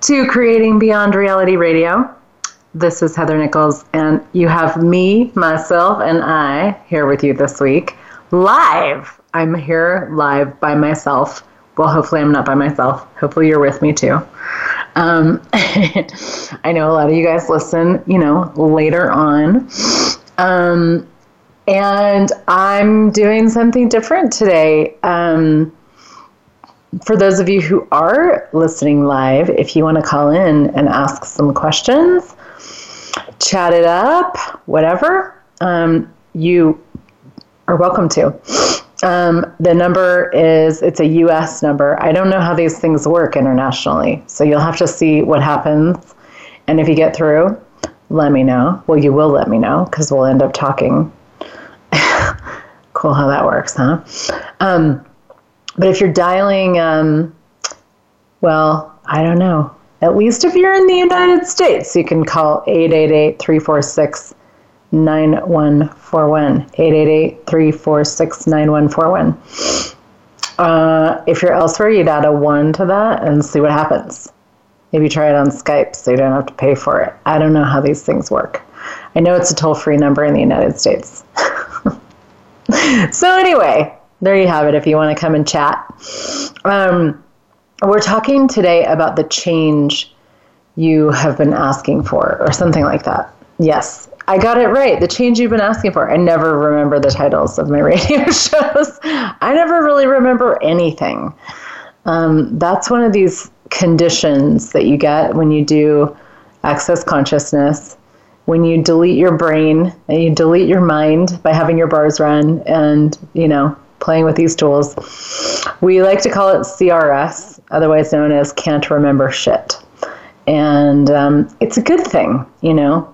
to Creating Beyond Reality Radio. This is Heather Nichols, and you have me, myself, and I here with you this week, live. I'm here live by myself. Well, hopefully I'm not by myself. Hopefully you're with me too. I know a lot of you guys listen, later on. And I'm doing something different today. For those of you who are listening live, if you want to call in and ask some questions, chat it up, whatever, you are welcome to. The number is, it's a U.S. number. I don't know how these things work internationally, so you'll have to see what happens. And if you get through, let me know. Well, you will let me know, because we'll end up talking. Cool how that works, huh? But if you're dialing, I don't know. At least if you're in the United States, you can call 888-346-9141, 888-346-9141. If you're elsewhere, you'd add a 1 to that and see what happens. Maybe try it on Skype so you don't have to pay for it. I don't know how these things work. I know it's a toll-free number in the United States. So anyway, there you have it if you want to come and chat. We're talking today about the change you have been asking for or something like that. Yes, I got it right. The change you've been asking for. I never remember the titles of my radio shows. I never really remember anything. That's one of these conditions that you get when you do Access Consciousness. When you delete your brain and you delete your mind by having your bars run and, playing with these tools, we like to call it CRS, otherwise known as can't remember shit. And it's a good thing,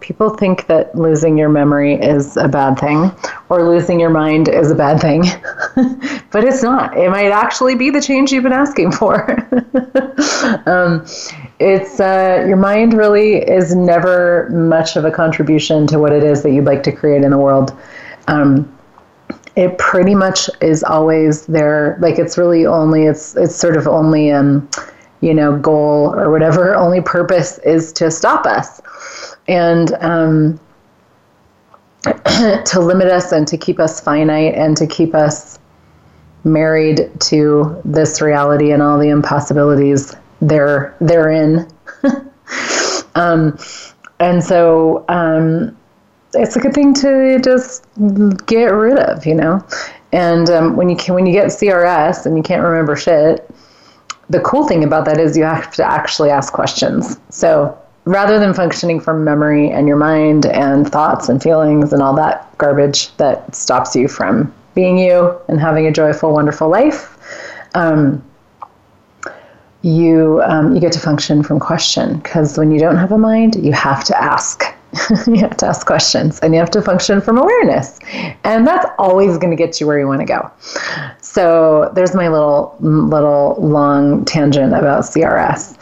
People think that losing your memory is a bad thing or losing your mind is a bad thing, but it's not. It might actually be the change you've been asking for. Your mind really is never much of a contribution to what it is that you'd like to create in the world. It pretty much is always there. Like it's really only, it's sort of only, goal or whatever, only purpose is to stop us and to limit us and to keep us finite and to keep us married to this reality and all the impossibilities therein. And so it's a good thing to just get rid of, And when you get CRS and you can't remember shit, the cool thing about that is you have to actually ask questions. So rather than functioning from memory and your mind and thoughts and feelings and all that garbage that stops you from being you and having a joyful, wonderful life, you get to function from question, because when you don't have a mind, you have to ask. You have to ask questions and you have to function from awareness. And that's always going to get you where you want to go. So there's my little long tangent about CRS.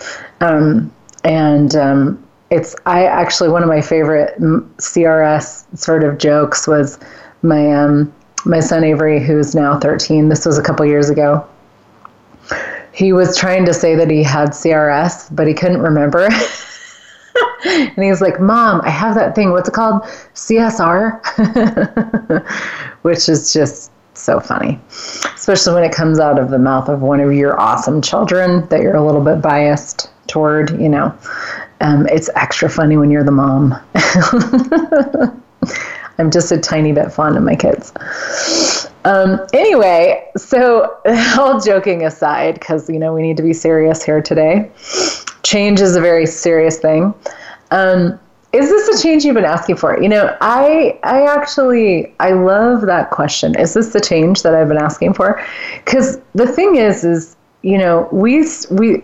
One of my favorite CRS sort of jokes was my son, Avery, who's now 13. This was a couple years ago. He was trying to say that he had CRS, but he couldn't remember. And he was like, Mom, I have that thing. What's it called? CSR, which is just so funny, especially when it comes out of the mouth of one of your awesome children that you're a little bit biased toward, It's extra funny when you're the mom. I'm just a tiny bit fond of my kids. Anyway, so all joking aside, because, we need to be serious here today. Change is a very serious thing. Is this a change you've been asking for? I love that question. Is this the change that I've been asking for? Because the thing is, we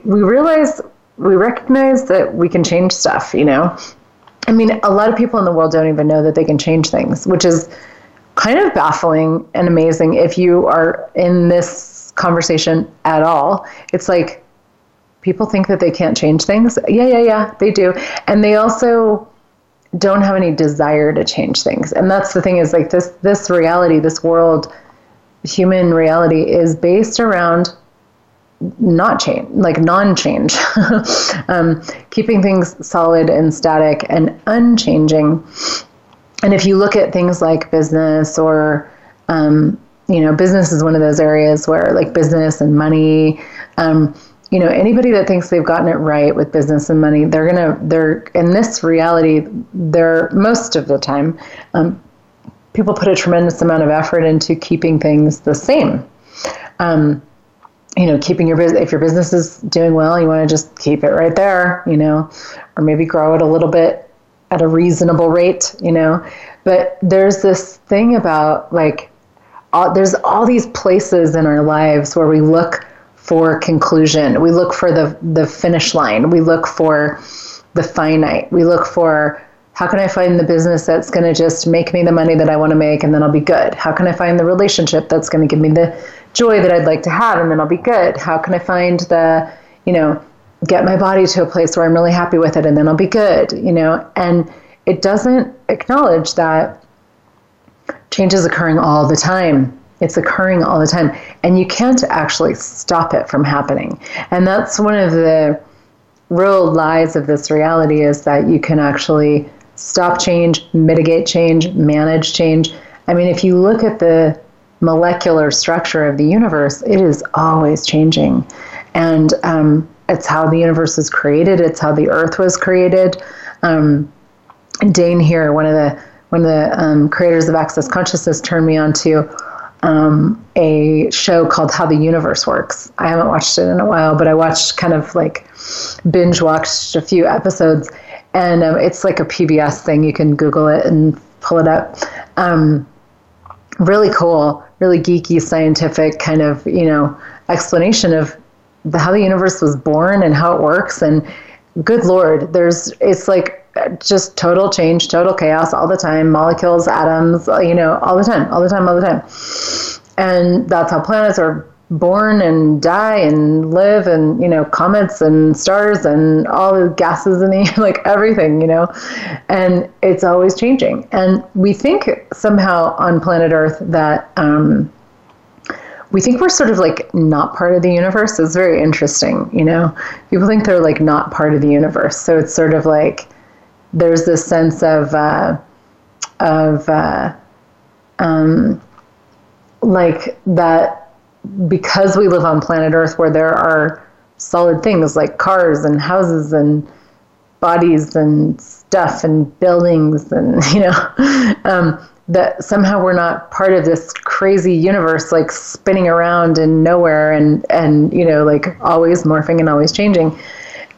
realize we recognize that we can change stuff, you know? I mean, a lot of people in the world don't even know that they can change things, which is kind of baffling and amazing if you are in this conversation at all. It's like, people think that they can't change things. Yeah, they do. And they also don't have any desire to change things. And that's the thing, is like this reality, this world, human reality is based around not change, like non-change, keeping things solid and static and unchanging. And if you look at things like business or, business is one of those areas where like business and money, anybody that thinks they've gotten it right with business and money, they're in this reality, they're most of the time, people put a tremendous amount of effort into keeping things the same. Keeping your business, if your business is doing well, you want to just keep it right there, or maybe grow it a little bit at a reasonable rate, but there's this thing about like, there's all these places in our lives where we look for conclusion. We look for the finish line. We look for the finite. We look for, how can I find the business that's going to just make me the money that I want to make, and then I'll be good? How can I find the relationship that's going to give me the joy that I'd like to have, and then I'll be good? How can I find the, get my body to a place where I'm really happy with it, and then I'll be good, And it doesn't acknowledge that change is occurring all the time. It's occurring all the time, and you can't actually stop it from happening. And that's one of the real lies of this reality, is that you can actually stop change, mitigate change, manage change. I mean, if you look at the molecular structure of the universe, it is always changing. And it's how the universe was created. It's how the earth was created. Dane here, one of the creators of Access Consciousness, turned me on to a show called How the Universe Works. I haven't watched it in a while, but I watched binge watched a few episodes, and it's like a PBS thing. You can Google it and pull it up. Really cool, really geeky, scientific kind of, explanation of how the universe was born and how it works. And good Lord, it's like just total change, total chaos all the time, molecules, atoms, all the time. And that's how planets are born and die and live, and, comets and stars and all the gases in the air, like everything, and it's always changing. And we think somehow on planet Earth that, we think we're sort of like not part of the universe. It's very interesting, people think they're like not part of the universe. So it's sort of like, there's this sense of that because we live on planet Earth, where there are solid things like cars and houses and bodies and stuff and buildings and, that somehow we're not part of this crazy universe, like spinning around in nowhere and always morphing and always changing.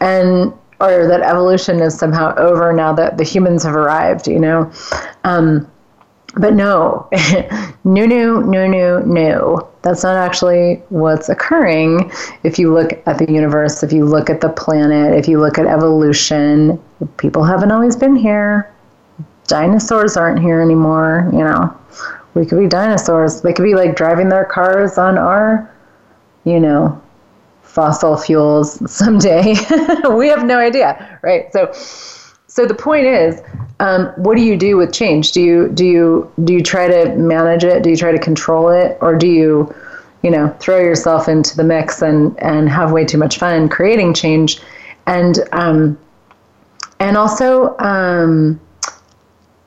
Or that evolution is somehow over now that the humans have arrived, But no, no. That's not actually what's occurring. If you look at the universe, if you look at the planet, if you look at evolution, people haven't always been here. Dinosaurs aren't here anymore, We could be dinosaurs. They could be like driving their cars on our, fossil fuels someday. We have no idea, right? So the point is, what do you do with change? Do you try to manage it? Do you try to control it? Or do you, throw yourself into the mix and have way too much fun creating change? And also,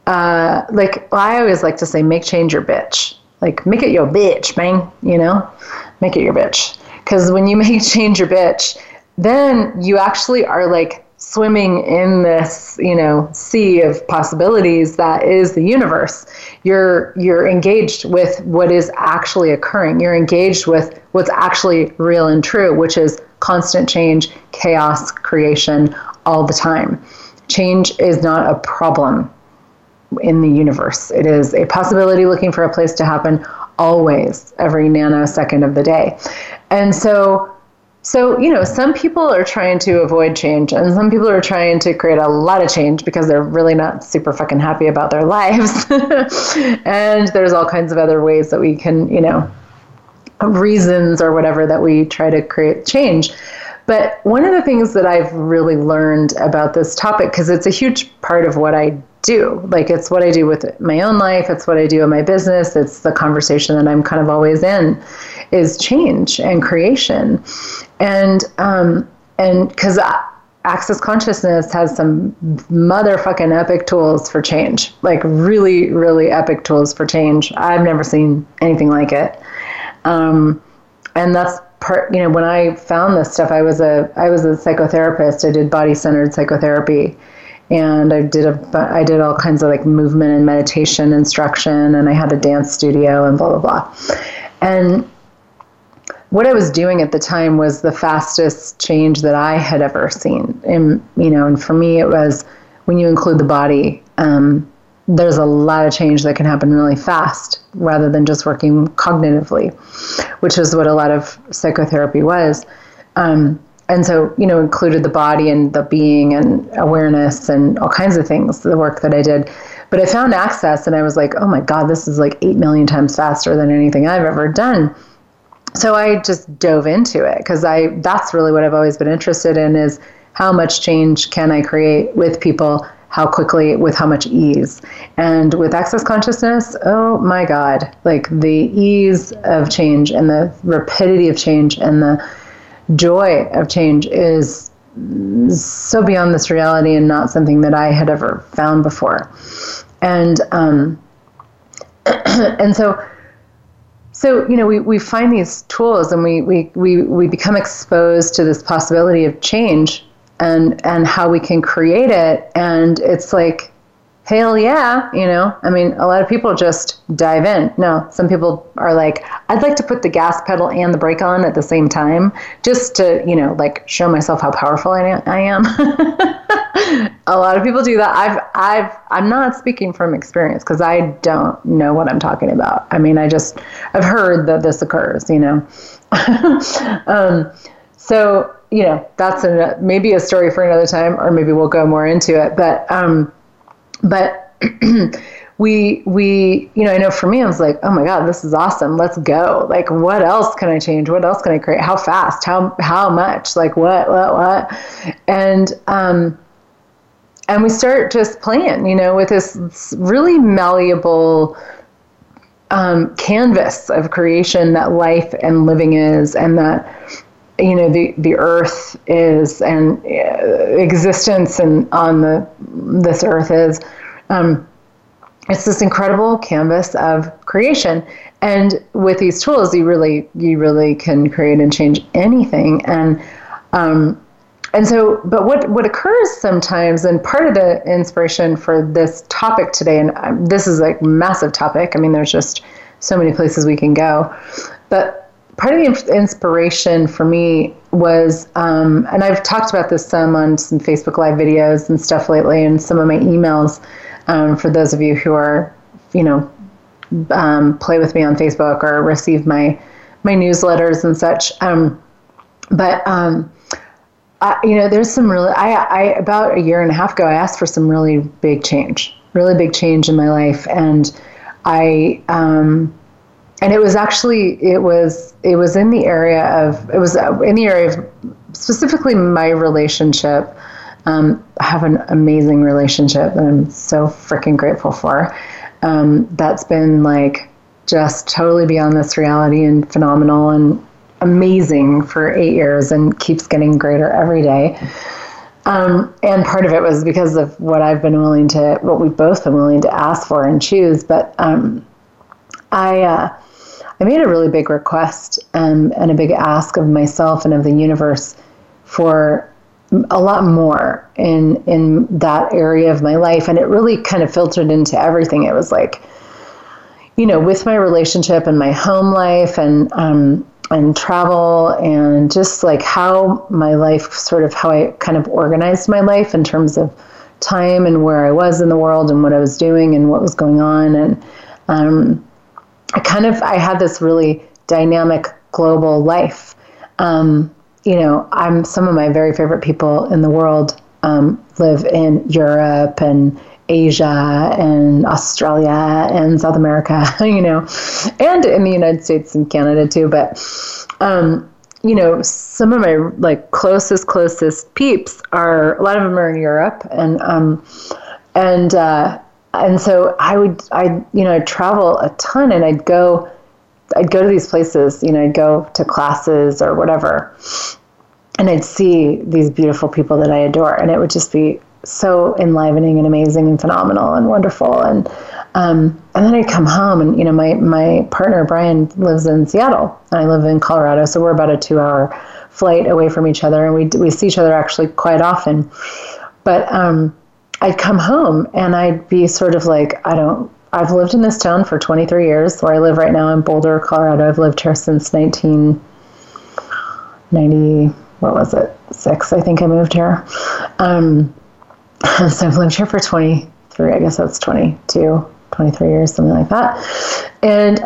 I always like to say, make change your bitch. Like, make it your bitch, man, Make it your bitch. Because when you make change your bitch, then you actually are like swimming in this, sea of possibilities that is the universe. You're engaged with what is actually occurring. You're engaged with what's actually real and true, which is constant change, chaos, creation, all the time. Change is not a problem in the universe. It is a possibility looking for a place to happen always, every nanosecond of the day. And so So, you know, some people are trying to avoid change and some people are trying to create a lot of change because they're really not super fucking happy about their lives. And there's all kinds of other ways that we can, you know, reasons or whatever that we try to create change. But one of the things that I've really learned about this topic, because it's a huge part of what I do, like it's what I do with my own life, it's what I do in my business, it's the conversation that I'm kind of always in, is change and creation. And because Access Consciousness has some motherfucking epic tools for change, like really, really epic tools for change. I've never seen anything like it. And that's part, you know, when I found this stuff, I was a psychotherapist. I did body-centered psychotherapy, and I did all kinds of like movement and meditation instruction, and I had a dance studio and blah, blah, blah. And what I was doing at the time was the fastest change that I had ever seen. And, you know, and for me, it was when you include the body, there's a lot of change that can happen really fast rather than just working cognitively, which is what a lot of psychotherapy was. And so, you know, included the body and the being and awareness and all kinds of things, the work that I did. But I found Access and I was like, oh my God, this is like 8 million times faster than anything I've ever done. So I just dove into it because that's really what I've always been interested in is how much change can I create with people, how quickly, with how much ease. And with Access Consciousness, oh my God, like the ease of change and the rapidity of change and the joy of change is so beyond this reality and not something that I had ever found before. And and so you know, we find these tools and we become exposed to this possibility of change and how we can create it. And it's like, hell yeah, you know, I mean, a lot of people just dive in. No, some people are like, I'd like to put the gas pedal and the brake on at the same time just to, you know, like show myself how powerful I am. A lot of people do that. I'm not speaking from experience because I don't know what I'm talking about. I mean, I've heard that this occurs, you know. So, you know, that's maybe a story for another time, or maybe we'll go more into it. But we, you know, I know for me, I was like, oh my God, this is awesome. Let's go. Like, what else can I change? What else can I create? How fast? How much? Like what? And we start just playing, you know, with this really malleable canvas of creation that life and living is, and that, you know, the earth is, and existence and on this earth is, it's this incredible canvas of creation. And with these tools, you really can create and change anything. And so, but what occurs sometimes, and part of the inspiration for this topic today, and this is like massive topic. I mean, there's just so many places we can go, but part of the inspiration for me was, and I've talked about this some on some Facebook Live videos and stuff lately, and some of my emails, for those of you who are, you know, play with me on Facebook or receive my newsletters and such. But you know, there's some really, I about a year and a half ago, I asked for some really big change in my life. And it was in the area of, specifically my relationship. I have an amazing relationship that I'm so freaking grateful for. That's been like just totally beyond this reality and phenomenal and amazing for 8 years and keeps getting greater every day. And part of it was because of what we've both been willing to ask for and choose. But, I made a really big request and a big ask of myself and of the universe for a lot more in that area of my life. And it really kind of filtered into everything. It was like, you know, with my relationship and my home life and travel and just like how my life sort of, how I kind of organized my life in terms of time and where I was in the world and what I was doing and what was going on. And, I had this really dynamic global life, you know, I'm some of my very favorite people in the world live in Europe and Asia and Australia and South America, you know, and in the United States and Canada too. But, you know, some of my like closest peeps are, a lot of them are in Europe, and so I'd travel a ton, and I'd go to these places, you know, I'd go to classes or whatever, and I'd see these beautiful people that I adore, and it would just be so enlivening and amazing and phenomenal and wonderful. And then I'd come home, and, you know, my partner, Brian, lives in Seattle, and I live in Colorado, so we're about a 2-hour flight away from each other, and we see each other actually quite often. But I'd come home, and I'd be sort of like, I've lived in this town for 23 years, where I live right now in Boulder, Colorado. I've lived here since 1996, I think I moved here. So I've lived here for 23, I guess that's 22, 23 years, something like that. And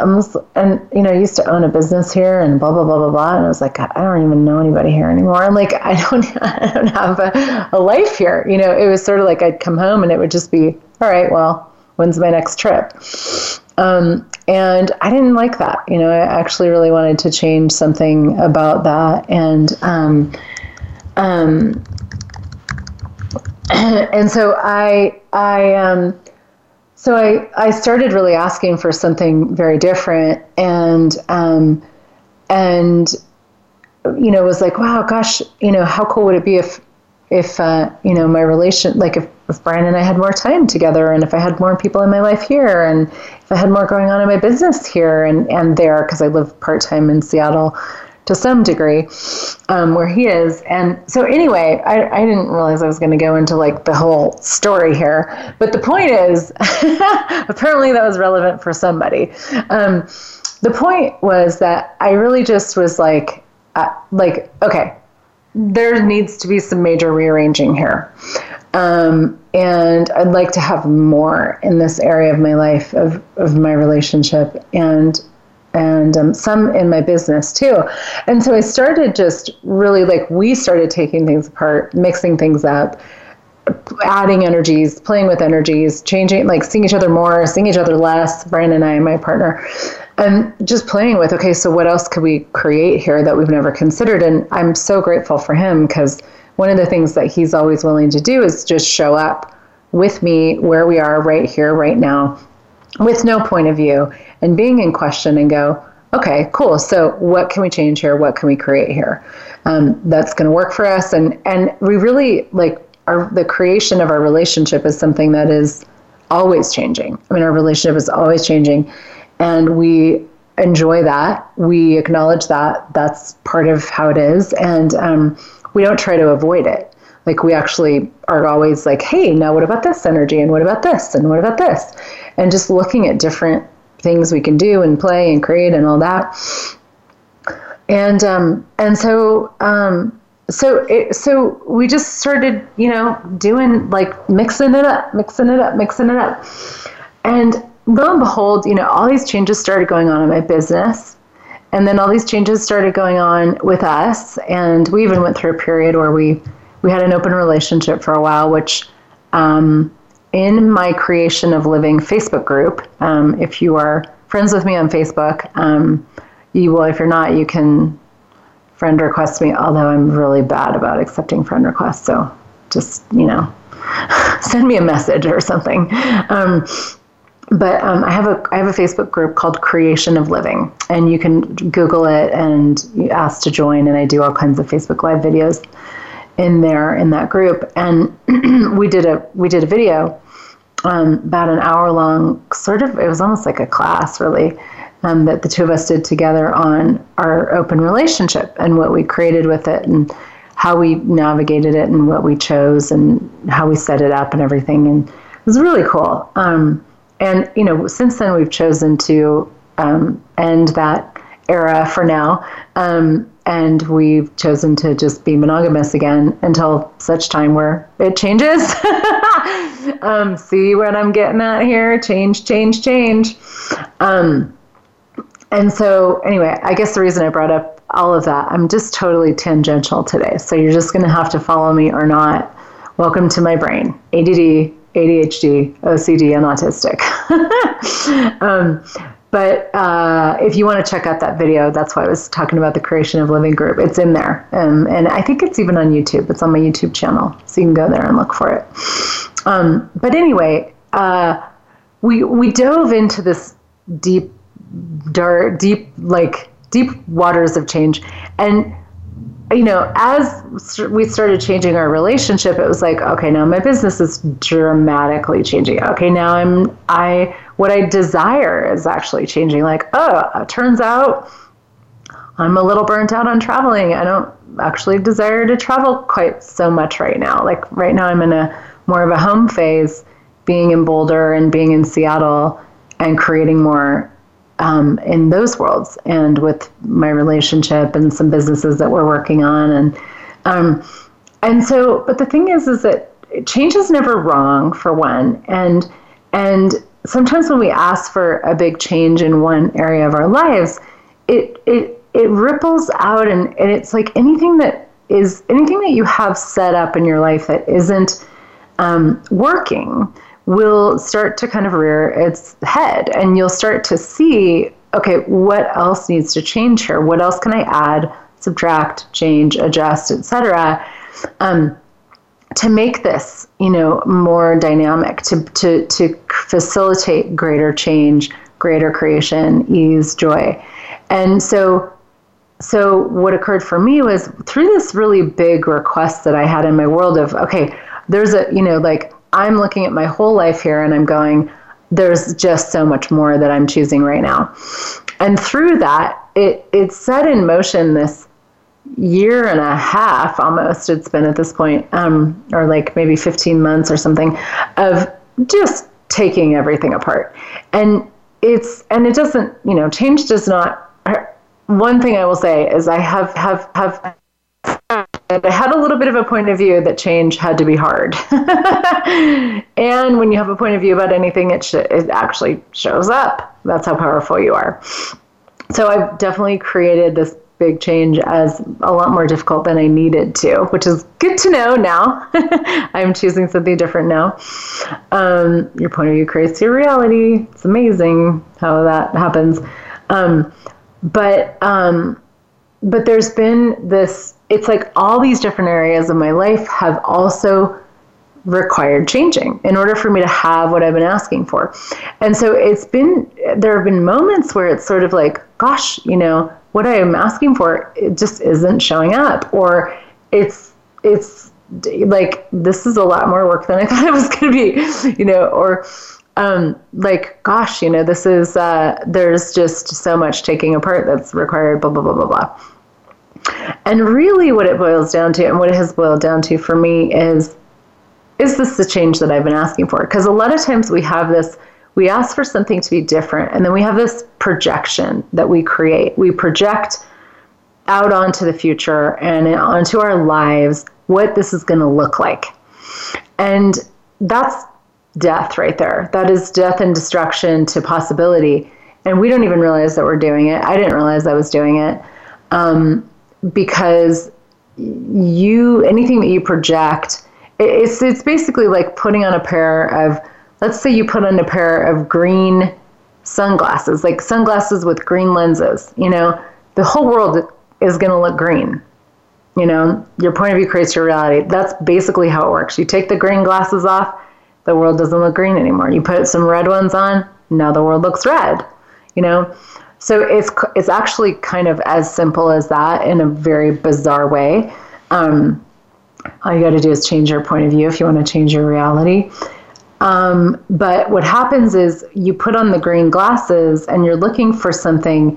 you know, I used to own a business here and blah, blah, blah, blah, blah. And I was like, I don't even know anybody here anymore. I'm like, I don't have a life here. You know, it was sort of like I'd come home and it would just be, all right, well, when's my next trip? And I didn't like that. You know, I actually really wanted to change something about that. And so I started really asking for something very different, and you know, was like, wow, gosh, you know, how cool would it be if you know, my relation, like if Brian and I had more time together, and if I had more people in my life here, and if I had more going on in my business here and there, because I live part time in Seattle to some degree, where he is. And so anyway, I didn't realize I was going to go into like the whole story here, but the point is, apparently that was relevant for somebody. The point was that I really just was like, okay, there needs to be some major rearranging here. And I'd like to have more in this area of my life, of my relationship, and some in my business too. And so I started just really like, we started taking things apart, mixing things up, adding energies, playing with energies, changing, like seeing each other more, seeing each other less, Brian and I and my partner, and just playing with, okay, so what else could we create here that we've never considered? And I'm so grateful for him, because one of the things that he's always willing to do is just show up with me where we are right here, right now, with no point of view, and being in question, and go, okay, cool. So what can we change here? What can we create here? That's going to work for us. And we really like the creation of our relationship is something that is always changing. I mean, our relationship is always changing, and we enjoy that. We acknowledge that that's part of how it is. And, we don't try to avoid it. Like, we actually are always like, hey, now what about this energy? And what about this? And what about this? And just looking at different things we can do and play and create and all that. And so we just started, you know, doing like mixing it up. And lo and behold, you know, all these changes started going on in my business. And then all these changes started going on with us. And we even went through a period where we had an open relationship for a while, which, in my Creation of Living Facebook group, if you are friends with me on Facebook, you will, if you're not, you can friend request me, although I'm really bad about accepting friend requests. So just, you know, send me a message or something. But I have a Facebook group called Creation of Living, and you can Google it and ask to join. And I do all kinds of Facebook Live videos in there, in that group. And we did a video, about an hour long, sort of, it was almost like a class really, that the two of us did together on our open relationship and what we created with it and how we navigated it and what we chose and how we set it up and everything. And it was really cool. And, you know, since then we've chosen to, end that era for now. And we've chosen to just be monogamous again until such time where it changes. See what I'm getting at here? Change. And so anyway, I guess the reason I brought up all of that. I'm just totally tangential today, so you're just going to have to follow me or not. Welcome to my brain, ADD, ADHD, OCD, and autistic. But if you want to check out that video, that's why I was talking about the Creation of Living group. It's in there. And I think it's even on YouTube. It's on my YouTube channel. So you can go there and look for it. But anyway, we dove into this deep waters of change. And, you know, as we started changing our relationship, it was like, okay, now my business is dramatically changing. Okay, now what I desire is actually changing. Like, oh, it turns out I'm a little burnt out on traveling. I don't actually desire to travel quite so much right now. Like right now I'm in a more of a home phase, being in Boulder and being in Seattle and creating more in those worlds, and with my relationship and some businesses that we're working on. And so, but the thing is that change is never wrong, for one. And sometimes when we ask for a big change in one area of our lives, it ripples out, and it's like anything that you have set up in your life that isn't working will start to kind of rear its head, and you'll start to see, okay, what else needs to change here? What else can I add, subtract, change, adjust, etc., to make this, you know, more dynamic, to facilitate greater change, greater creation, ease, joy. And so what occurred for me was through this really big request that I had in my world of, okay, there's a, you know, like, I'm looking at my whole life here and I'm going, there's just so much more that I'm choosing right now. And through that, it set in motion this year and a half almost it's been at this point, or like maybe 15 months or something, of just taking everything apart. And it doesn't, you know, change does not, one thing I will say is I have and I had a little bit of a point of view that change had to be hard. And when you have a point of view about anything, it actually shows up. That's how powerful you are. So I've definitely created this big change as a lot more difficult than I needed to, which is good to know now. I'm choosing something different now. Your point of view creates your reality. It's amazing how that happens. But there's been this, it's like all these different areas of my life have also required changing in order for me to have what I've been asking for. And so there have been moments where it's sort of like, gosh, you know, what I am asking for, it just isn't showing up, or it's like, this is a lot more work than I thought it was going to be, you know, or like, gosh, you know, this is, there's just so much taking apart that's required, blah, blah, blah, blah, blah. And really what it boils down to, and what it has boiled down to for me is this the change that I've been asking for? Because a lot of times we have this, we ask for something to be different, and then we have this projection that we create. We project out onto the future and onto our lives what this is going to look like. And that's death right there. That is death and destruction to possibility. And we don't even realize that we're doing it. I didn't realize I was doing it. Because anything that you project, it's basically like putting on a pair of, let's say you put on a pair of green sunglasses, like sunglasses with green lenses, you know, the whole world is going to look green. You know, your point of view creates your reality. That's basically how it works. You take the green glasses off, the world doesn't look green anymore. You put some red ones on, now the world looks red, you know? So it's actually kind of as simple as that in a very bizarre way. All you got to do is change your point of view if you want to change your reality. But what happens is you put on the green glasses and you're looking for something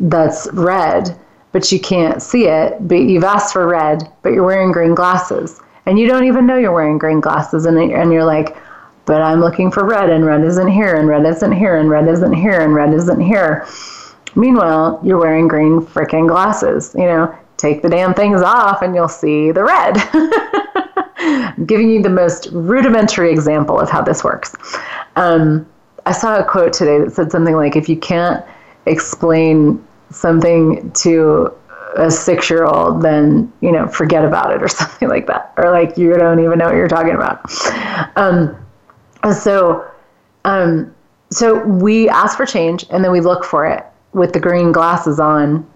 that's red, but you can't see it. But you've asked for red, but you're wearing green glasses. And you don't even know you're wearing green glasses. And you're like, but I'm looking for red, and red isn't here, and red isn't here, and red isn't here, and red isn't here. Meanwhile, you're wearing green freaking glasses. You know, take the damn things off and you'll see the red. I'm giving you the most rudimentary example of how this works. I saw a quote today that said something like, if you can't explain something to a 6-year-old, then, you know, forget about it or something like that. Or like, you don't even know what you're talking about. So we ask for change and then we look for it with the green glasses on,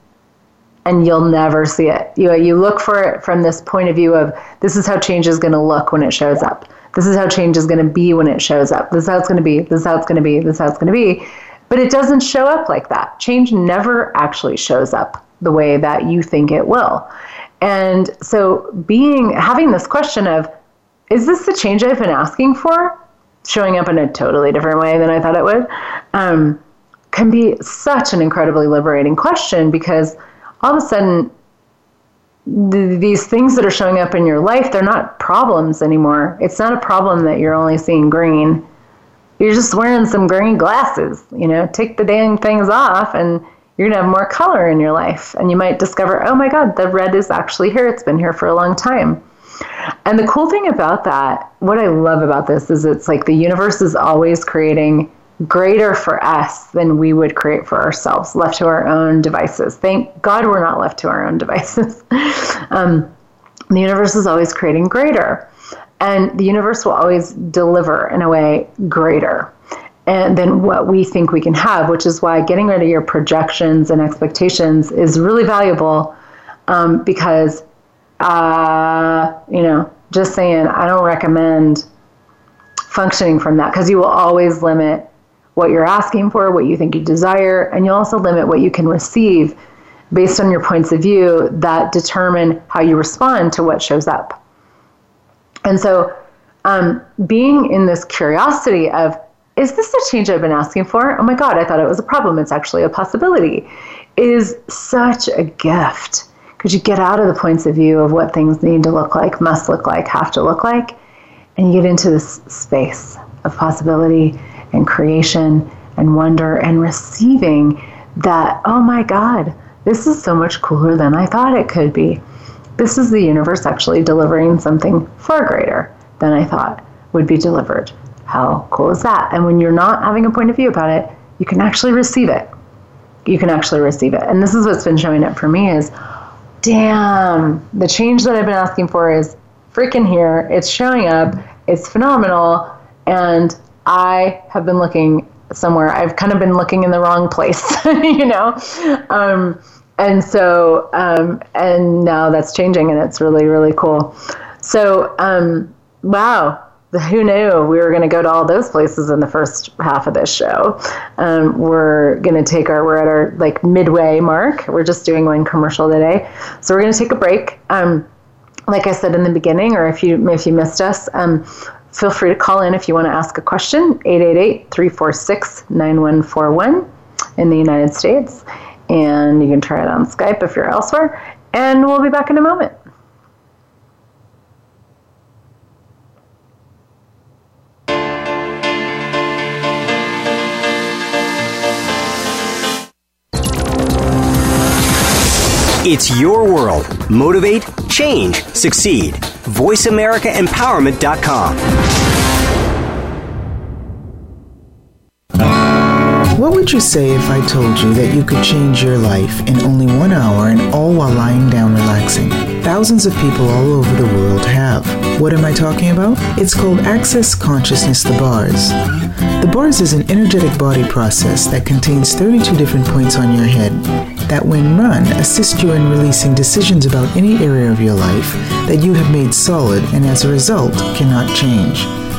and you'll never see it. You look for it from this point of view of, this is how change is going to look when it shows up. This is how change is going to be when it shows up. This is how it's going to be. This is how it's going to be. This is how it's going to be. But it doesn't show up like that. Change never actually shows up the way that you think it will. And so having this question of, is this the change I've been asking for? Showing up in a totally different way than I thought it would, can be such an incredibly liberating question, because all of a sudden, these things that are showing up in your life, they're not problems anymore. It's not a problem that you're only seeing green. You're just wearing some green glasses, you know, take the dang things off and you're going to have more color in your life. And you might discover, oh my God, the red is actually here. It's been here for a long time. And the cool thing about that, what I love about this, is it's like the universe is always creating greater for us than we would create for ourselves, left to our own devices. Thank God we're not left to our own devices. The universe is always creating greater. And the universe will always deliver in a way greater than what we think we can have, which is why getting rid of your projections and expectations is really valuable, because, you know, just saying, I don't recommend functioning from that, because you will always limit what you're asking for, what you think you desire, and you'll also limit what you can receive based on your points of view that determine how you respond to what shows up. And so being in this curiosity of, is this a change I've been asking for? Oh my God, I thought it was a problem. It's actually a possibility, is such a gift, because you get out of the points of view of what things need to look like, must look like, have to look like, and you get into this space of possibility and creation and wonder and receiving that, oh my God, this is so much cooler than I thought it could be. This is the universe actually delivering something far greater than I thought would be delivered. How cool is that? And when you're not having a point of view about it, you can actually receive it. You can actually receive it. And this is what's been showing up for me is, damn, the change that I've been asking for is freaking here. It's showing up. It's phenomenal. And I have been looking somewhere. I've kind of been looking in the wrong place, you know? And now that's changing, and it's really, really cool. So, wow, who knew we were going to go to all those places in the first half of this show? We're at our like midway mark. We're just doing one commercial today. So we're going to take a break. Like I said in the beginning, or if you missed us, feel free to call in if you want to ask a question, 888-346-9141 in the United States. And you can try it on Skype if you're elsewhere. And we'll be back in a moment. It's your world. Motivate, change, succeed. VoiceAmericaEmpowerment.com. What would you say if I told you that you could change your life in only 1 hour, and all while lying down relaxing? Thousands of people all over the world have. What am I talking about? It's called Access Consciousness, the bars. The bars is an energetic body process that contains 32 different points on your head that, when run, assist you in releasing decisions about any area of your life that you have made solid and as a result cannot change.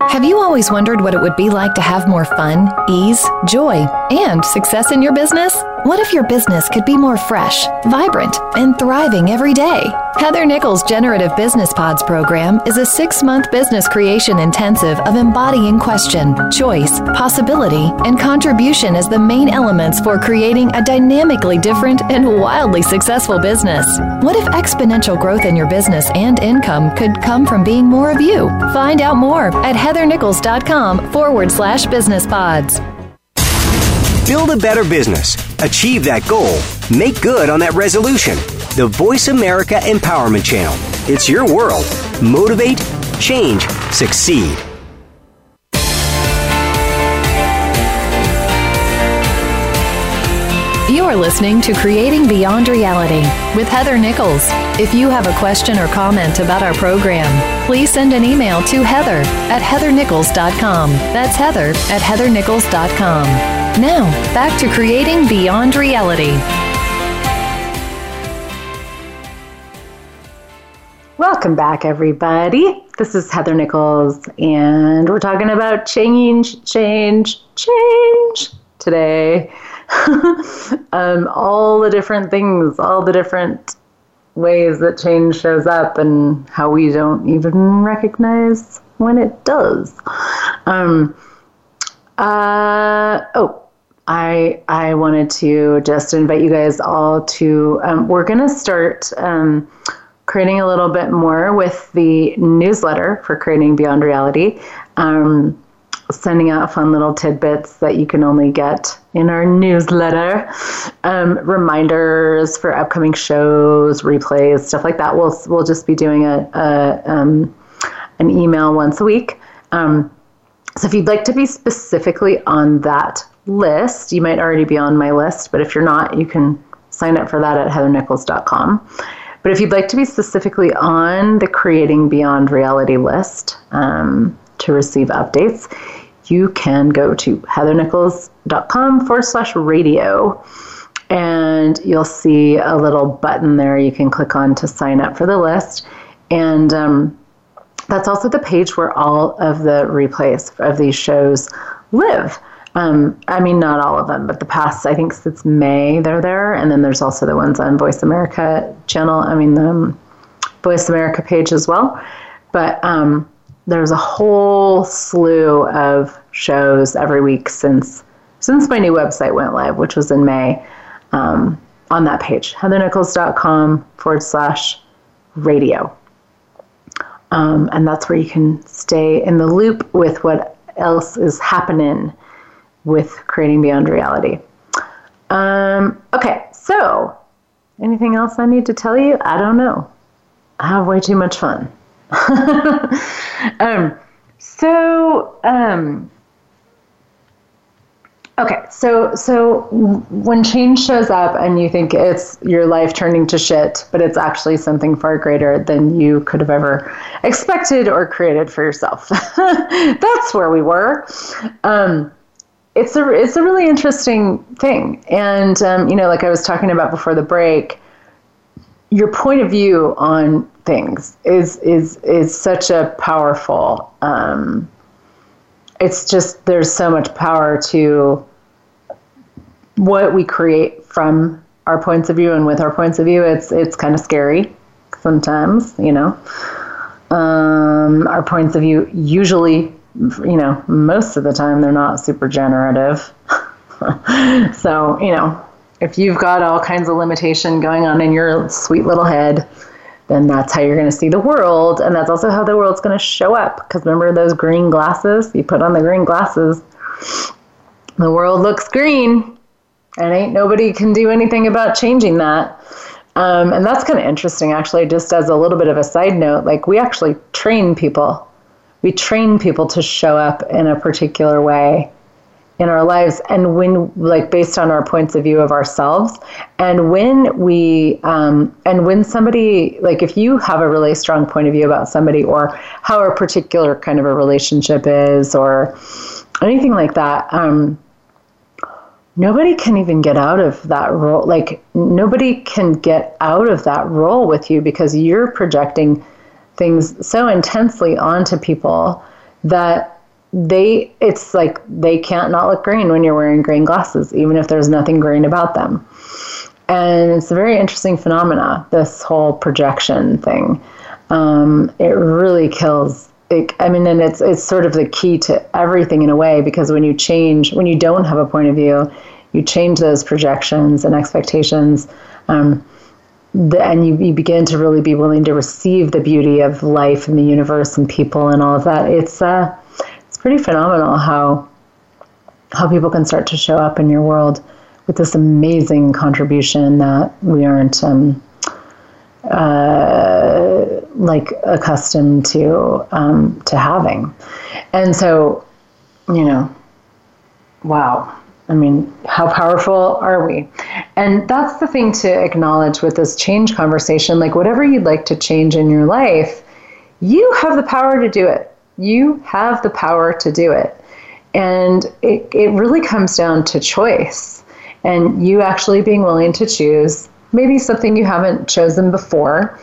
Have you always wondered what it would be like to have more fun, ease, joy, and success in your business? What if your business could be more fresh, vibrant, and thriving every day? Heather Nichols' Generative Business Pods program is a 6-month business creation intensive of embodying question, choice, possibility, and contribution as the main elements for creating a dynamically different and wildly successful business. What if exponential growth in your business and income could come from being more of you? Find out more at heathernichols.com/business pods. Build a better business. Achieve that goal. Make good on that resolution. The Voice America Empowerment Channel. It's your world. Motivate, change, succeed. You're listening to Creating Beyond Reality with Heather Nichols. If you have a question or comment about our program, please send an email to Heather at heathernichols.com. That's Heather at heathernichols.com. Now, back to Creating Beyond Reality. Welcome back, everybody. This is Heather Nichols, and we're talking about change today. All the different things, all the different ways that change shows up and how we don't even recognize when it does. I wanted to just invite you guys all to, we're going to start creating a little bit more with the newsletter for Creating Beyond Reality. Sending out fun little tidbits that you can only get in our newsletter, reminders for upcoming shows, replays, stuff like that. We'll just be doing an email once a week. So if you'd like to be specifically on that list, you might already be on my list, but if you're not, you can sign up for that at heathernichols.com. But if you'd like to be specifically on the Creating Beyond Reality list, to receive updates, you can go to heathernichols.com/radio, and you'll see a little button there you can click on to sign up for the list. And that's also the page where all of the replays of these shows live. I mean, not all of them, but the past, I think since May, they're there. And then there's also the ones on Voice America channel, I mean, the Voice America page as well. But there's a whole slew of shows every week since my new website went live, which was in May, on that page, heathernichols.com/radio. And that's where you can stay in the loop with what else is happening with Creating Beyond Reality. Okay, so anything else I need to tell you? I don't know. I have way too much fun. So when change shows up and you think it's your life turning to shit, but it's actually something far greater than you could have ever expected or created for yourself. That's where we were. It's a really interesting thing. And, like I was talking about before the break, your point of view on things is such a powerful, it's just, there's so much power to what we create from our points of view and with our points of view. It's kind of scary sometimes, our points of view usually, most of the time they're not super generative. So, if you've got all kinds of limitation going on in your sweet little head, then that's how you're going to see the world. And that's also how the world's going to show up. Because remember those green glasses? You put on the green glasses, the world looks green. And ain't nobody can do anything about changing that. And that's kind of interesting, actually, just as a little bit of a side note, like we actually train people. We train people to show up in a particular way in our lives, and when, like, based on our points of view of ourselves, and when we and when somebody, like, if you have a really strong point of view about somebody or how a particular kind of a relationship is or anything like that, nobody can even get out of that role. Like, nobody can get out of that role with you because you're projecting things so intensely onto people that it's like they can't not look green when you're wearing green glasses, even if there's nothing green about them. And it's a very interesting phenomena, this whole projection thing. It really kills. And it's sort of the key to everything in a way, because when you don't have a point of view, you change those projections and expectations, and you begin to really be willing to receive the beauty of life and the universe and people and all of that. It's pretty phenomenal how people can start to show up in your world with this amazing contribution that we aren't accustomed to having. And so, wow. How powerful are we? And that's the thing to acknowledge with this change conversation. Like, whatever you'd like to change in your life, you have the power to do it. You have the power to do it. And it really comes down to choice and you actually being willing to choose maybe something you haven't chosen before,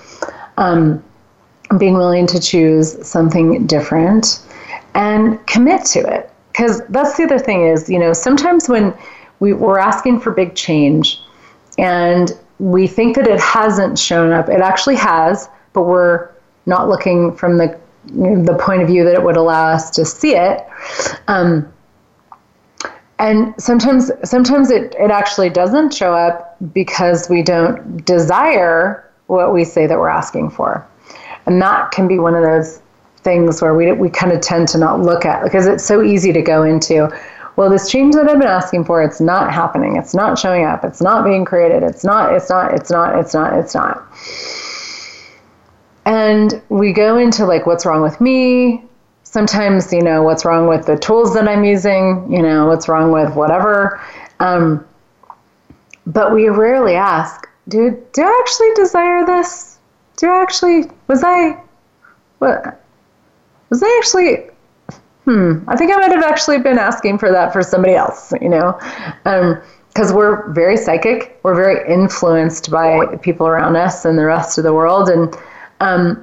being willing to choose something different and commit to it. Because that's the other thing is, sometimes when we're asking for big change and we think that it hasn't shown up, it actually has, but we're not looking from the point of view that it would allow us to see it. And sometimes it actually doesn't show up because we don't desire what we say that we're asking for. And that can be one of those things where we kind of tend to not look at, because it's so easy to go into, well, this change that I've been asking for, it's not happening. It's not showing up. It's not being created. It's not. And we go into, like, what's wrong with me? Sometimes, what's wrong with the tools that I'm using, what's wrong with whatever. But we rarely ask, do I actually desire this? I think I might have actually been asking for that for somebody else, because we're very psychic. We're very influenced by people around us and the rest of the world. And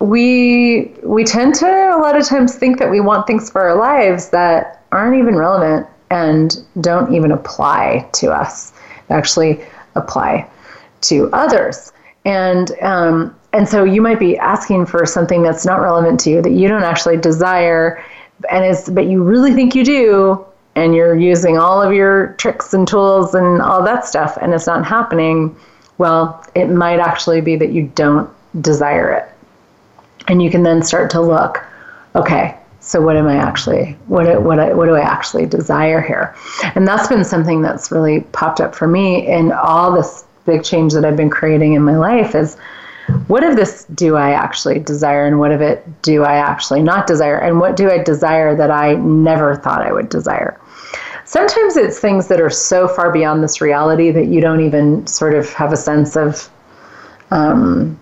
we tend to a lot of times think that we want things for our lives that aren't even relevant and don't even apply to us, actually apply to others. And so you might be asking for something that's not relevant to you, that you don't actually desire, but you really think you do, and you're using all of your tricks and tools and all that stuff, and it's not happening. Well, it might actually be that you don't desire it. And you can then start to look, okay, so what do I actually desire here? And that's been something that's really popped up for me in all this big change that I've been creating in my life is, what of this do I actually desire and what of it do I actually not desire? And what do I desire that I never thought I would desire? Sometimes it's things that are so far beyond this reality that you don't even sort of have a sense of, you don't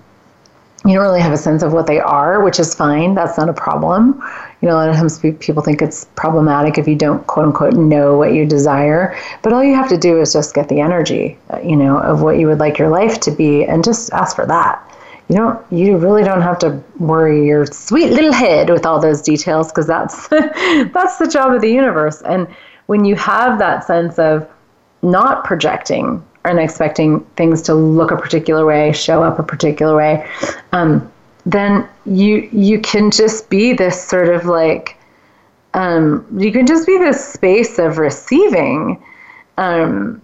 really have a sense of what they are, which is fine. That's not a problem. A lot of times people think it's problematic if you don't, quote unquote, know what you desire. But all you have to do is just get the energy, of what you would like your life to be and just ask for that. You really don't have to worry your sweet little head with all those details, because that's that's the job of the universe. And when you have that sense of not projecting and expecting things to look a particular way, show up a particular way, then you can just be this sort of like, you can just be this space of receiving the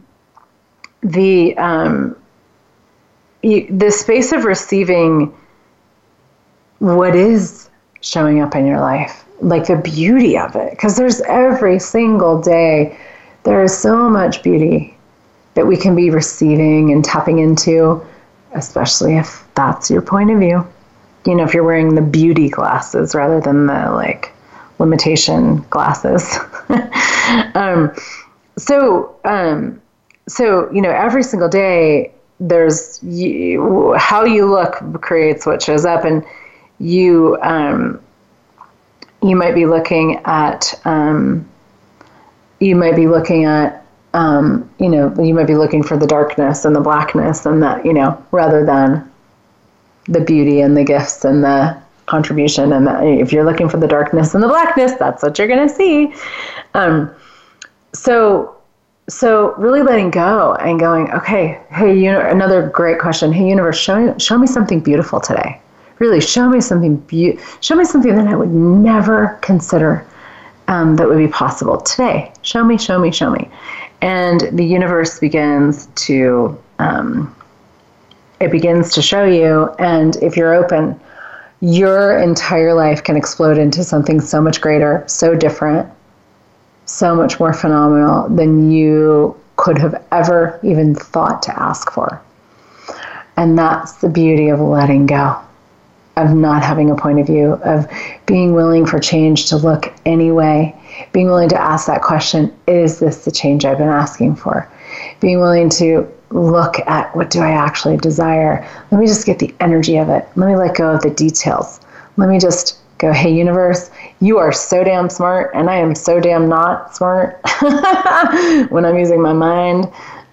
space of receiving what is showing up in your life, like the beauty of it. Because every single day, there is so much beauty that we can be receiving and tapping into, especially if that's your point of view. You know, if you're wearing the beauty glasses rather than the like limitation glasses. So, you know, every single day there's how you look creates what shows up, and you might be looking at, you know, you might be looking for the darkness and the blackness and that, you know, rather than the beauty and the gifts and the contribution. And the, if you're looking for the darkness and the blackness, that's what you're going to see. So really letting go and going, okay, hey, you know, another great question. Hey, universe, show me something beautiful today. Really, show me something that I would never consider that would be possible today. Show me. And the universe begins to, it begins to show you. And if you're open, your entire life can explode into something so much greater, so different, so much more phenomenal than you could have ever even thought to ask for. And that's the beauty of letting go, of not having a point of view, of being willing for change to look anyway, being willing to ask that question, is this the change I've been asking for? Being willing to look at, what do I actually desire? Let me just get the energy of it. Let me let go of the details. Let me just go, hey, universe, you are so damn smart, and I am so damn not smart when I'm using my mind,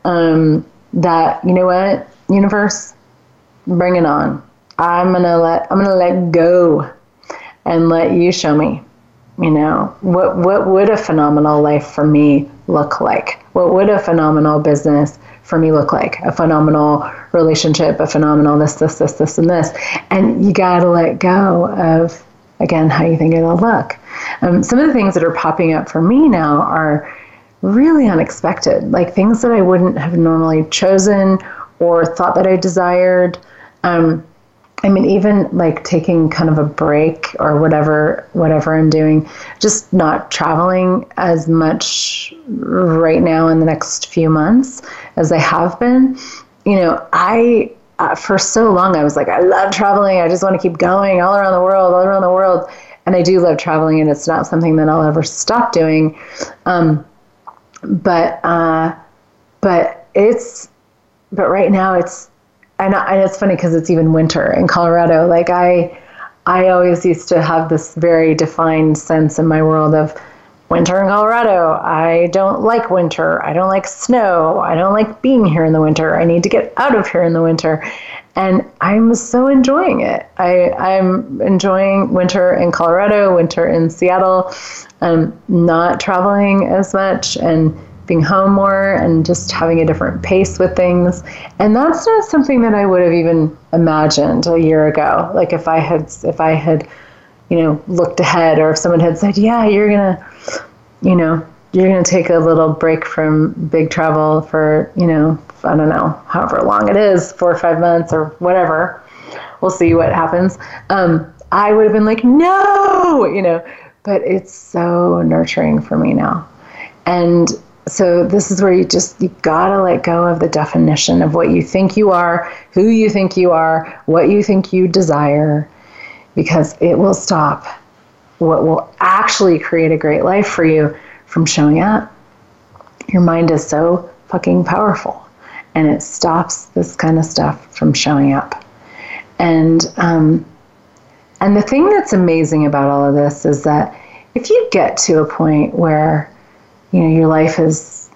that, you know what, universe, bring it on. I'm gonna let go and let you show me, you know, what would a phenomenal life for me look like? What would a phenomenal business for me look like? A phenomenal relationship, a phenomenal this, and this. And you gotta let go of, again, how you think it'll look. Some of the things that are popping up for me now are really unexpected, like things that I wouldn't have normally chosen or thought that I desired. I mean, even like taking kind of a break or whatever I'm doing, just not traveling as much right now in the next few months as I have been. You know, I for so long I was like, I love traveling. I just want to keep going all around the world. And I do love traveling, and it's not something that I'll ever stop doing. But right now it's. And it's funny because it's even winter in Colorado. Like I always used to have this very defined sense in my world of winter in Colorado. I don't like winter. I don't like snow. I don't like being here in the winter. I need to get out of here in the winter. And I'm so enjoying it. I'm enjoying winter in Colorado, winter in Seattle. Not traveling as much and being home more and just having a different pace with things. And that's not something that I would have even imagined a year ago. Like if I had, you know, looked ahead, or if someone had said, yeah, you're going to take a little break from big travel for, you know, I don't know, however long it is, 4 or 5 months or whatever. We'll see what happens. I would have been like, no, you know, but it's so nurturing for me now. And so this is where you gotta let go of the definition of what you think you are, who you think you are, what you think you desire, because it will stop what will actually create a great life for you from showing up. Your mind is so fucking powerful, and it stops this kind of stuff from showing up. And the thing that's amazing about all of this is that if you get to a point where, you know, your life is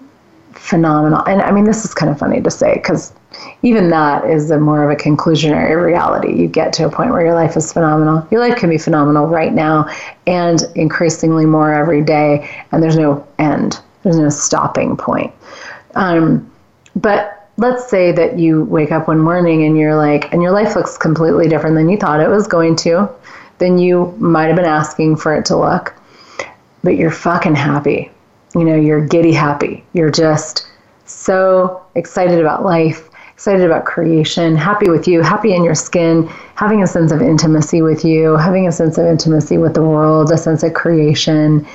phenomenal. And I mean, this is kind of funny to say, because even that is a more of a conclusionary reality. You get to a point where your life is phenomenal. Your life can be phenomenal right now and increasingly more every day. And there's no end. There's no stopping point. But let's say that you wake up one morning and you're like, and your life looks completely different than you thought it was going to. Then you might have been asking for it to look. But you're fucking happy. You know, you're giddy happy. You're just so excited about life, excited about creation, happy with you, happy in your skin, having a sense of intimacy with you, having a sense of intimacy with the world, a sense of creation,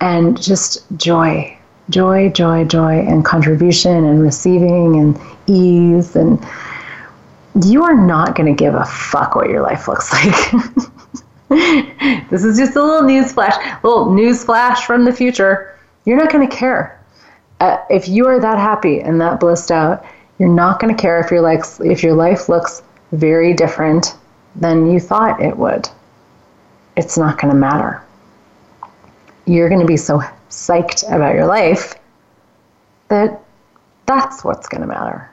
and just joy, joy, joy, joy, and contribution and receiving and ease. And you are not going to give a fuck what your life looks like. This is just a little news flash from the future. You're not going to care. If you are that happy and that blissed out, you're not going to care if your life looks very different than you thought it would. It's not going to matter. You're going to be so psyched about your life that that's what's going to matter,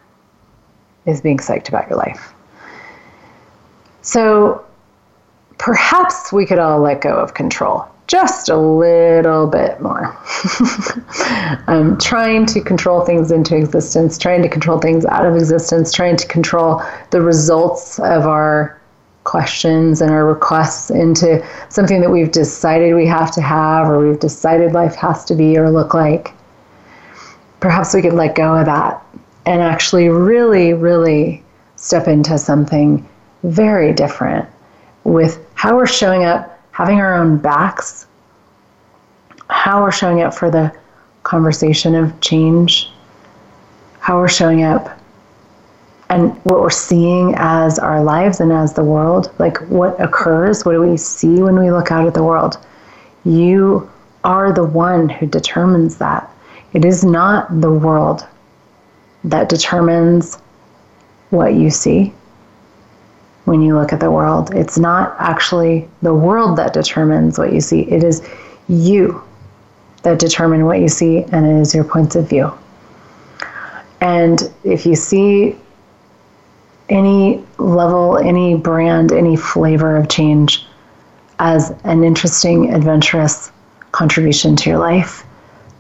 is being psyched about your life. So perhaps we could all let go of control just a little bit more. Trying to control things into existence, trying to control things out of existence, trying to control the results of our questions and our requests into something that we've decided we have to have, or we've decided life has to be or look like. Perhaps we could let go of that and actually really, really step into something very different with how we're showing up, having our own backs, how we're showing up for the conversation of change, how we're showing up and what we're seeing as our lives and as the world, like what occurs, what do we see when we look out at the world? You are the one who determines that. It is not the world that determines what you see when you look at the world. It's not actually the world that determines what you see. It is you that determine what you see, and it is your points of view. And if you see any level, any brand, any flavor of change as an interesting, adventurous contribution to your life,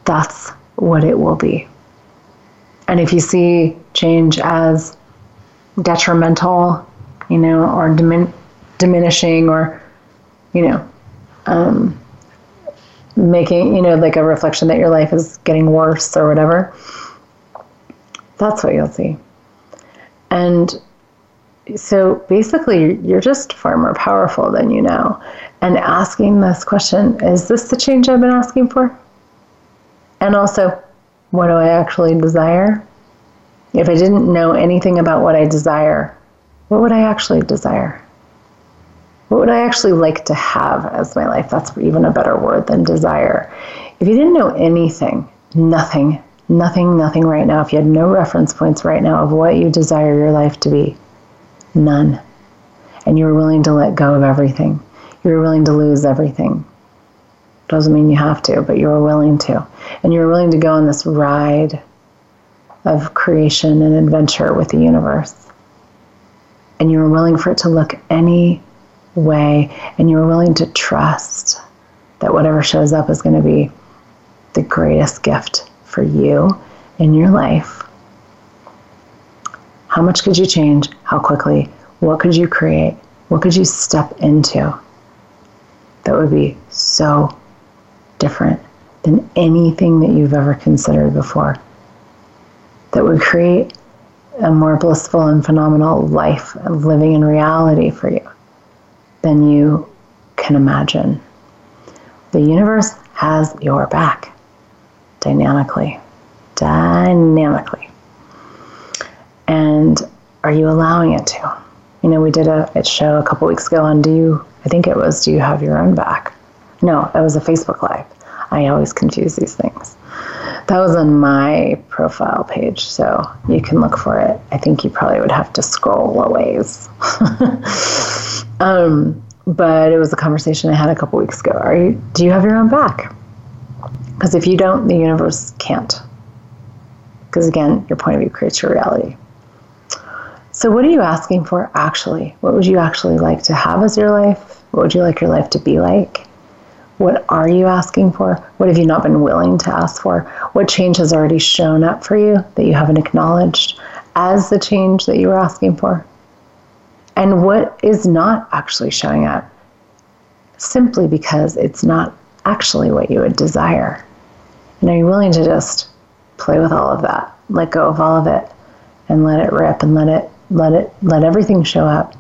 that's what it will be. And if you see change as detrimental, or diminishing, or, making, like a reflection that your life is getting worse or whatever, that's what you'll see. And so basically, you're just far more powerful than you know. And asking this question, is this the change I've been asking for? And also, what do I actually desire? If I didn't know anything about what I desire, what would I actually desire? What would I actually like to have as my life? That's even a better word than desire. If you didn't know anything, nothing right now, if you had no reference points right now of what you desire your life to be, none. And you were willing to let go of everything. You were willing to lose everything. Doesn't mean you have to, but you were willing to. And you were willing to go on this ride of creation and adventure with the universe. And you were willing for it to look any way. And you were willing to trust that whatever shows up is going to be the greatest gift for you in your life. How much could you change? How quickly? What could you create? What could you step into that would be so different than anything that you've ever considered before? That would create a more blissful and phenomenal life of living in reality for you than you can imagine. The universe has your back dynamically. And are you allowing it to? We did a show a couple weeks ago on do you have your own back? No, that was a Facebook Live. I always confuse these things. That was on my profile page, so you can look for it. I think you probably would have to scroll a ways. But it was a conversation I had a couple weeks ago. Do you have your own back? Because if you don't, the universe can't. Because again, your point of view creates your reality. So what are you asking for actually? What would you actually like to have as your life? What would you like your life to be like? What are you asking for? What have you not been willing to ask for? What change has already shown up for you that you haven't acknowledged as the change that you were asking for? And what is not actually showing up simply because it's not actually what you would desire? And are you willing to just play with all of that, let go of all of it, and let it rip, and let everything show up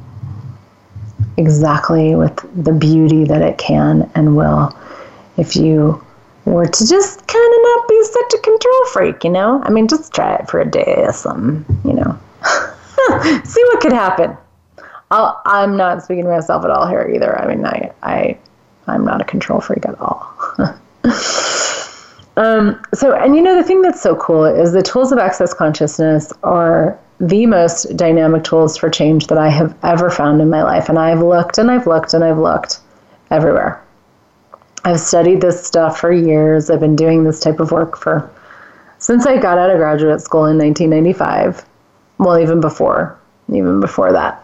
exactly with the beauty that it can and will if you or to just kind of not be such a control freak, you know? I mean, just try it for a day or something, you know? See what could happen. I'm not speaking to myself at all here either. I mean, I'm not a control freak at all. And you know, the thing that's so cool is the tools of Access Consciousness are the most dynamic tools for change that I have ever found in my life. And I've looked everywhere. I've studied this stuff for years. I've been doing this type of work since I got out of graduate school in 1995. Well, even before that.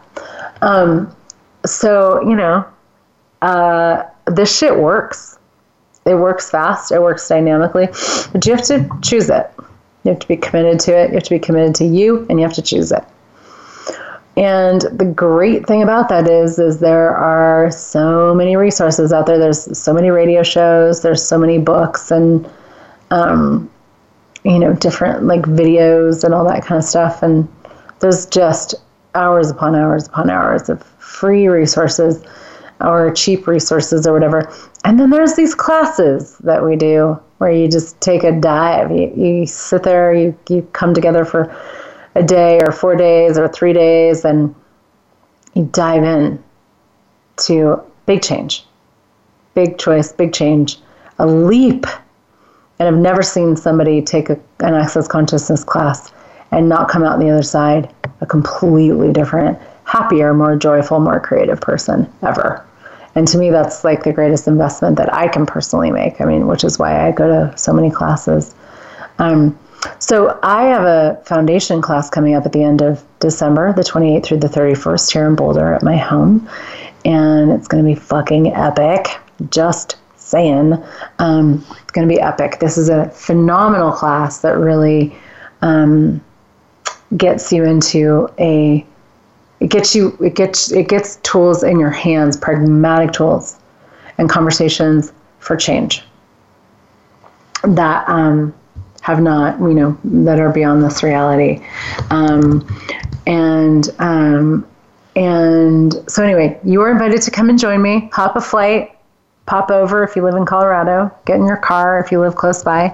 This shit works. It works fast. It works dynamically. But you have to choose it. You have to be committed to it. You have to be committed to you, and you have to choose it. And the great thing about that is there are so many resources out there. There's so many radio shows. There's so many books and, different like videos and all that kind of stuff. And there's just hours upon hours upon hours of free resources or cheap resources or whatever. And then there's these classes that we do where you just take a dive. You sit there, you come together for a day or 4 days or 3 days, and you dive in to big change, big choice, big change, a leap. And I've never seen somebody take an Access Consciousness class and not come out on the other side a completely different, happier, more joyful, more creative person ever. And to me, that's like the greatest investment that I can personally make. I mean, which is why I go to so many classes. So I have a foundation class coming up at the end of December, the 28th through the 31st here in Boulder at my home. And it's going to be fucking epic. Just saying. It's going to be epic. This is a phenomenal class that really gets you into it gets tools in your hands, pragmatic tools and conversations for change that have not, that are beyond this reality. So anyway, you are invited to come and join me. Hop a flight, pop over if you live in Colorado, get in your car if you live close by.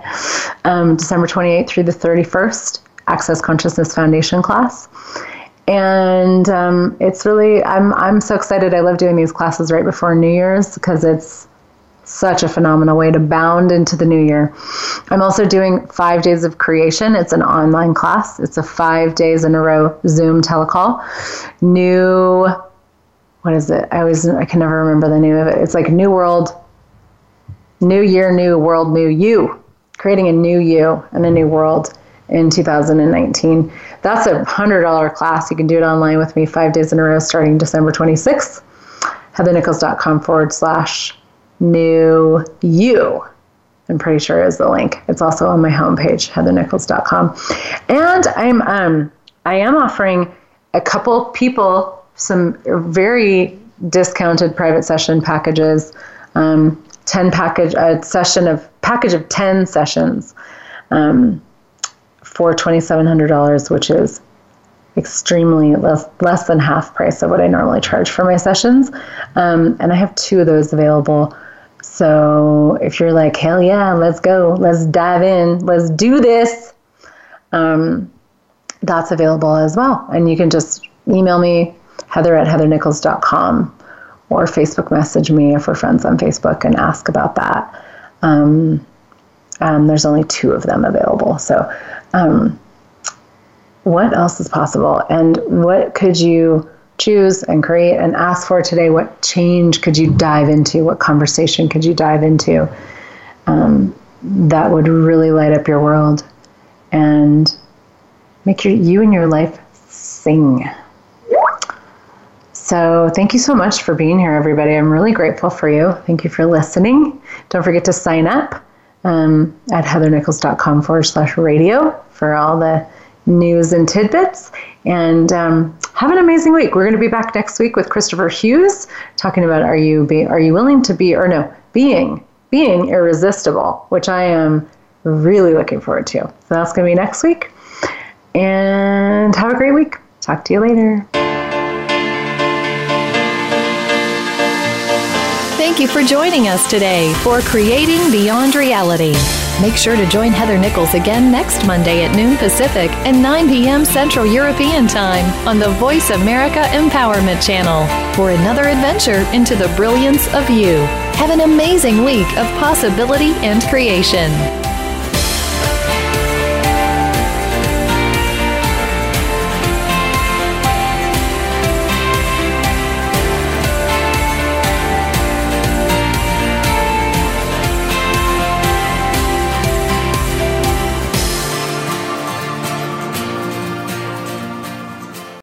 December 28th through the 31st, Access Consciousness Foundation class. And it's really, I'm so excited. I love doing these classes right before New Year's because it's such a phenomenal way to bound into the new year. I'm also doing 5 days of creation. It's an online class. It's a 5 days in a row Zoom telecall. New, what is it? I can never remember the name of it. It's like New World, New Year, New World, New You. Creating a new you and a new world in 2019. That's a $100 class. You can do it online with me 5 days in a row starting December 26th. heathernichols.com/new-you. I'm pretty sure is the link. It's also on my homepage, heathernichols.com. And I am offering a couple people some very discounted private session packages, 10 package of 10 sessions for $2,700, which is extremely less than half price of what I normally charge for my sessions. And I have two of those available. So if you're like, hell yeah, let's go, let's dive in, let's do this, that's available as well. And you can just email me, heather@heathernichols.com, or Facebook message me if we're friends on Facebook and ask about that. There's only two of them available. So what else is possible? And what could you choose and create and ask for today? What change could you dive into? What conversation could you dive into that would really light up your world and make you and your life sing? So thank you so much for being here, everybody. I'm really grateful for you. Thank you for listening. Don't forget to sign up at heathernichols.com/radio for all the news and tidbits. And have an amazing week. We're going to be back next week with Christopher Hughes talking about are you willing to be being irresistible, which I am really looking forward to. So that's going to be next week. And have a great week. Talk to you later. Thank you for joining us today for Creating Beyond Reality. Make sure to join Heather Nichols again next Monday at noon Pacific and 9 p.m. Central European Time on the Voice America Empowerment Channel for another adventure into the brilliance of you. Have an amazing week of possibility and creation.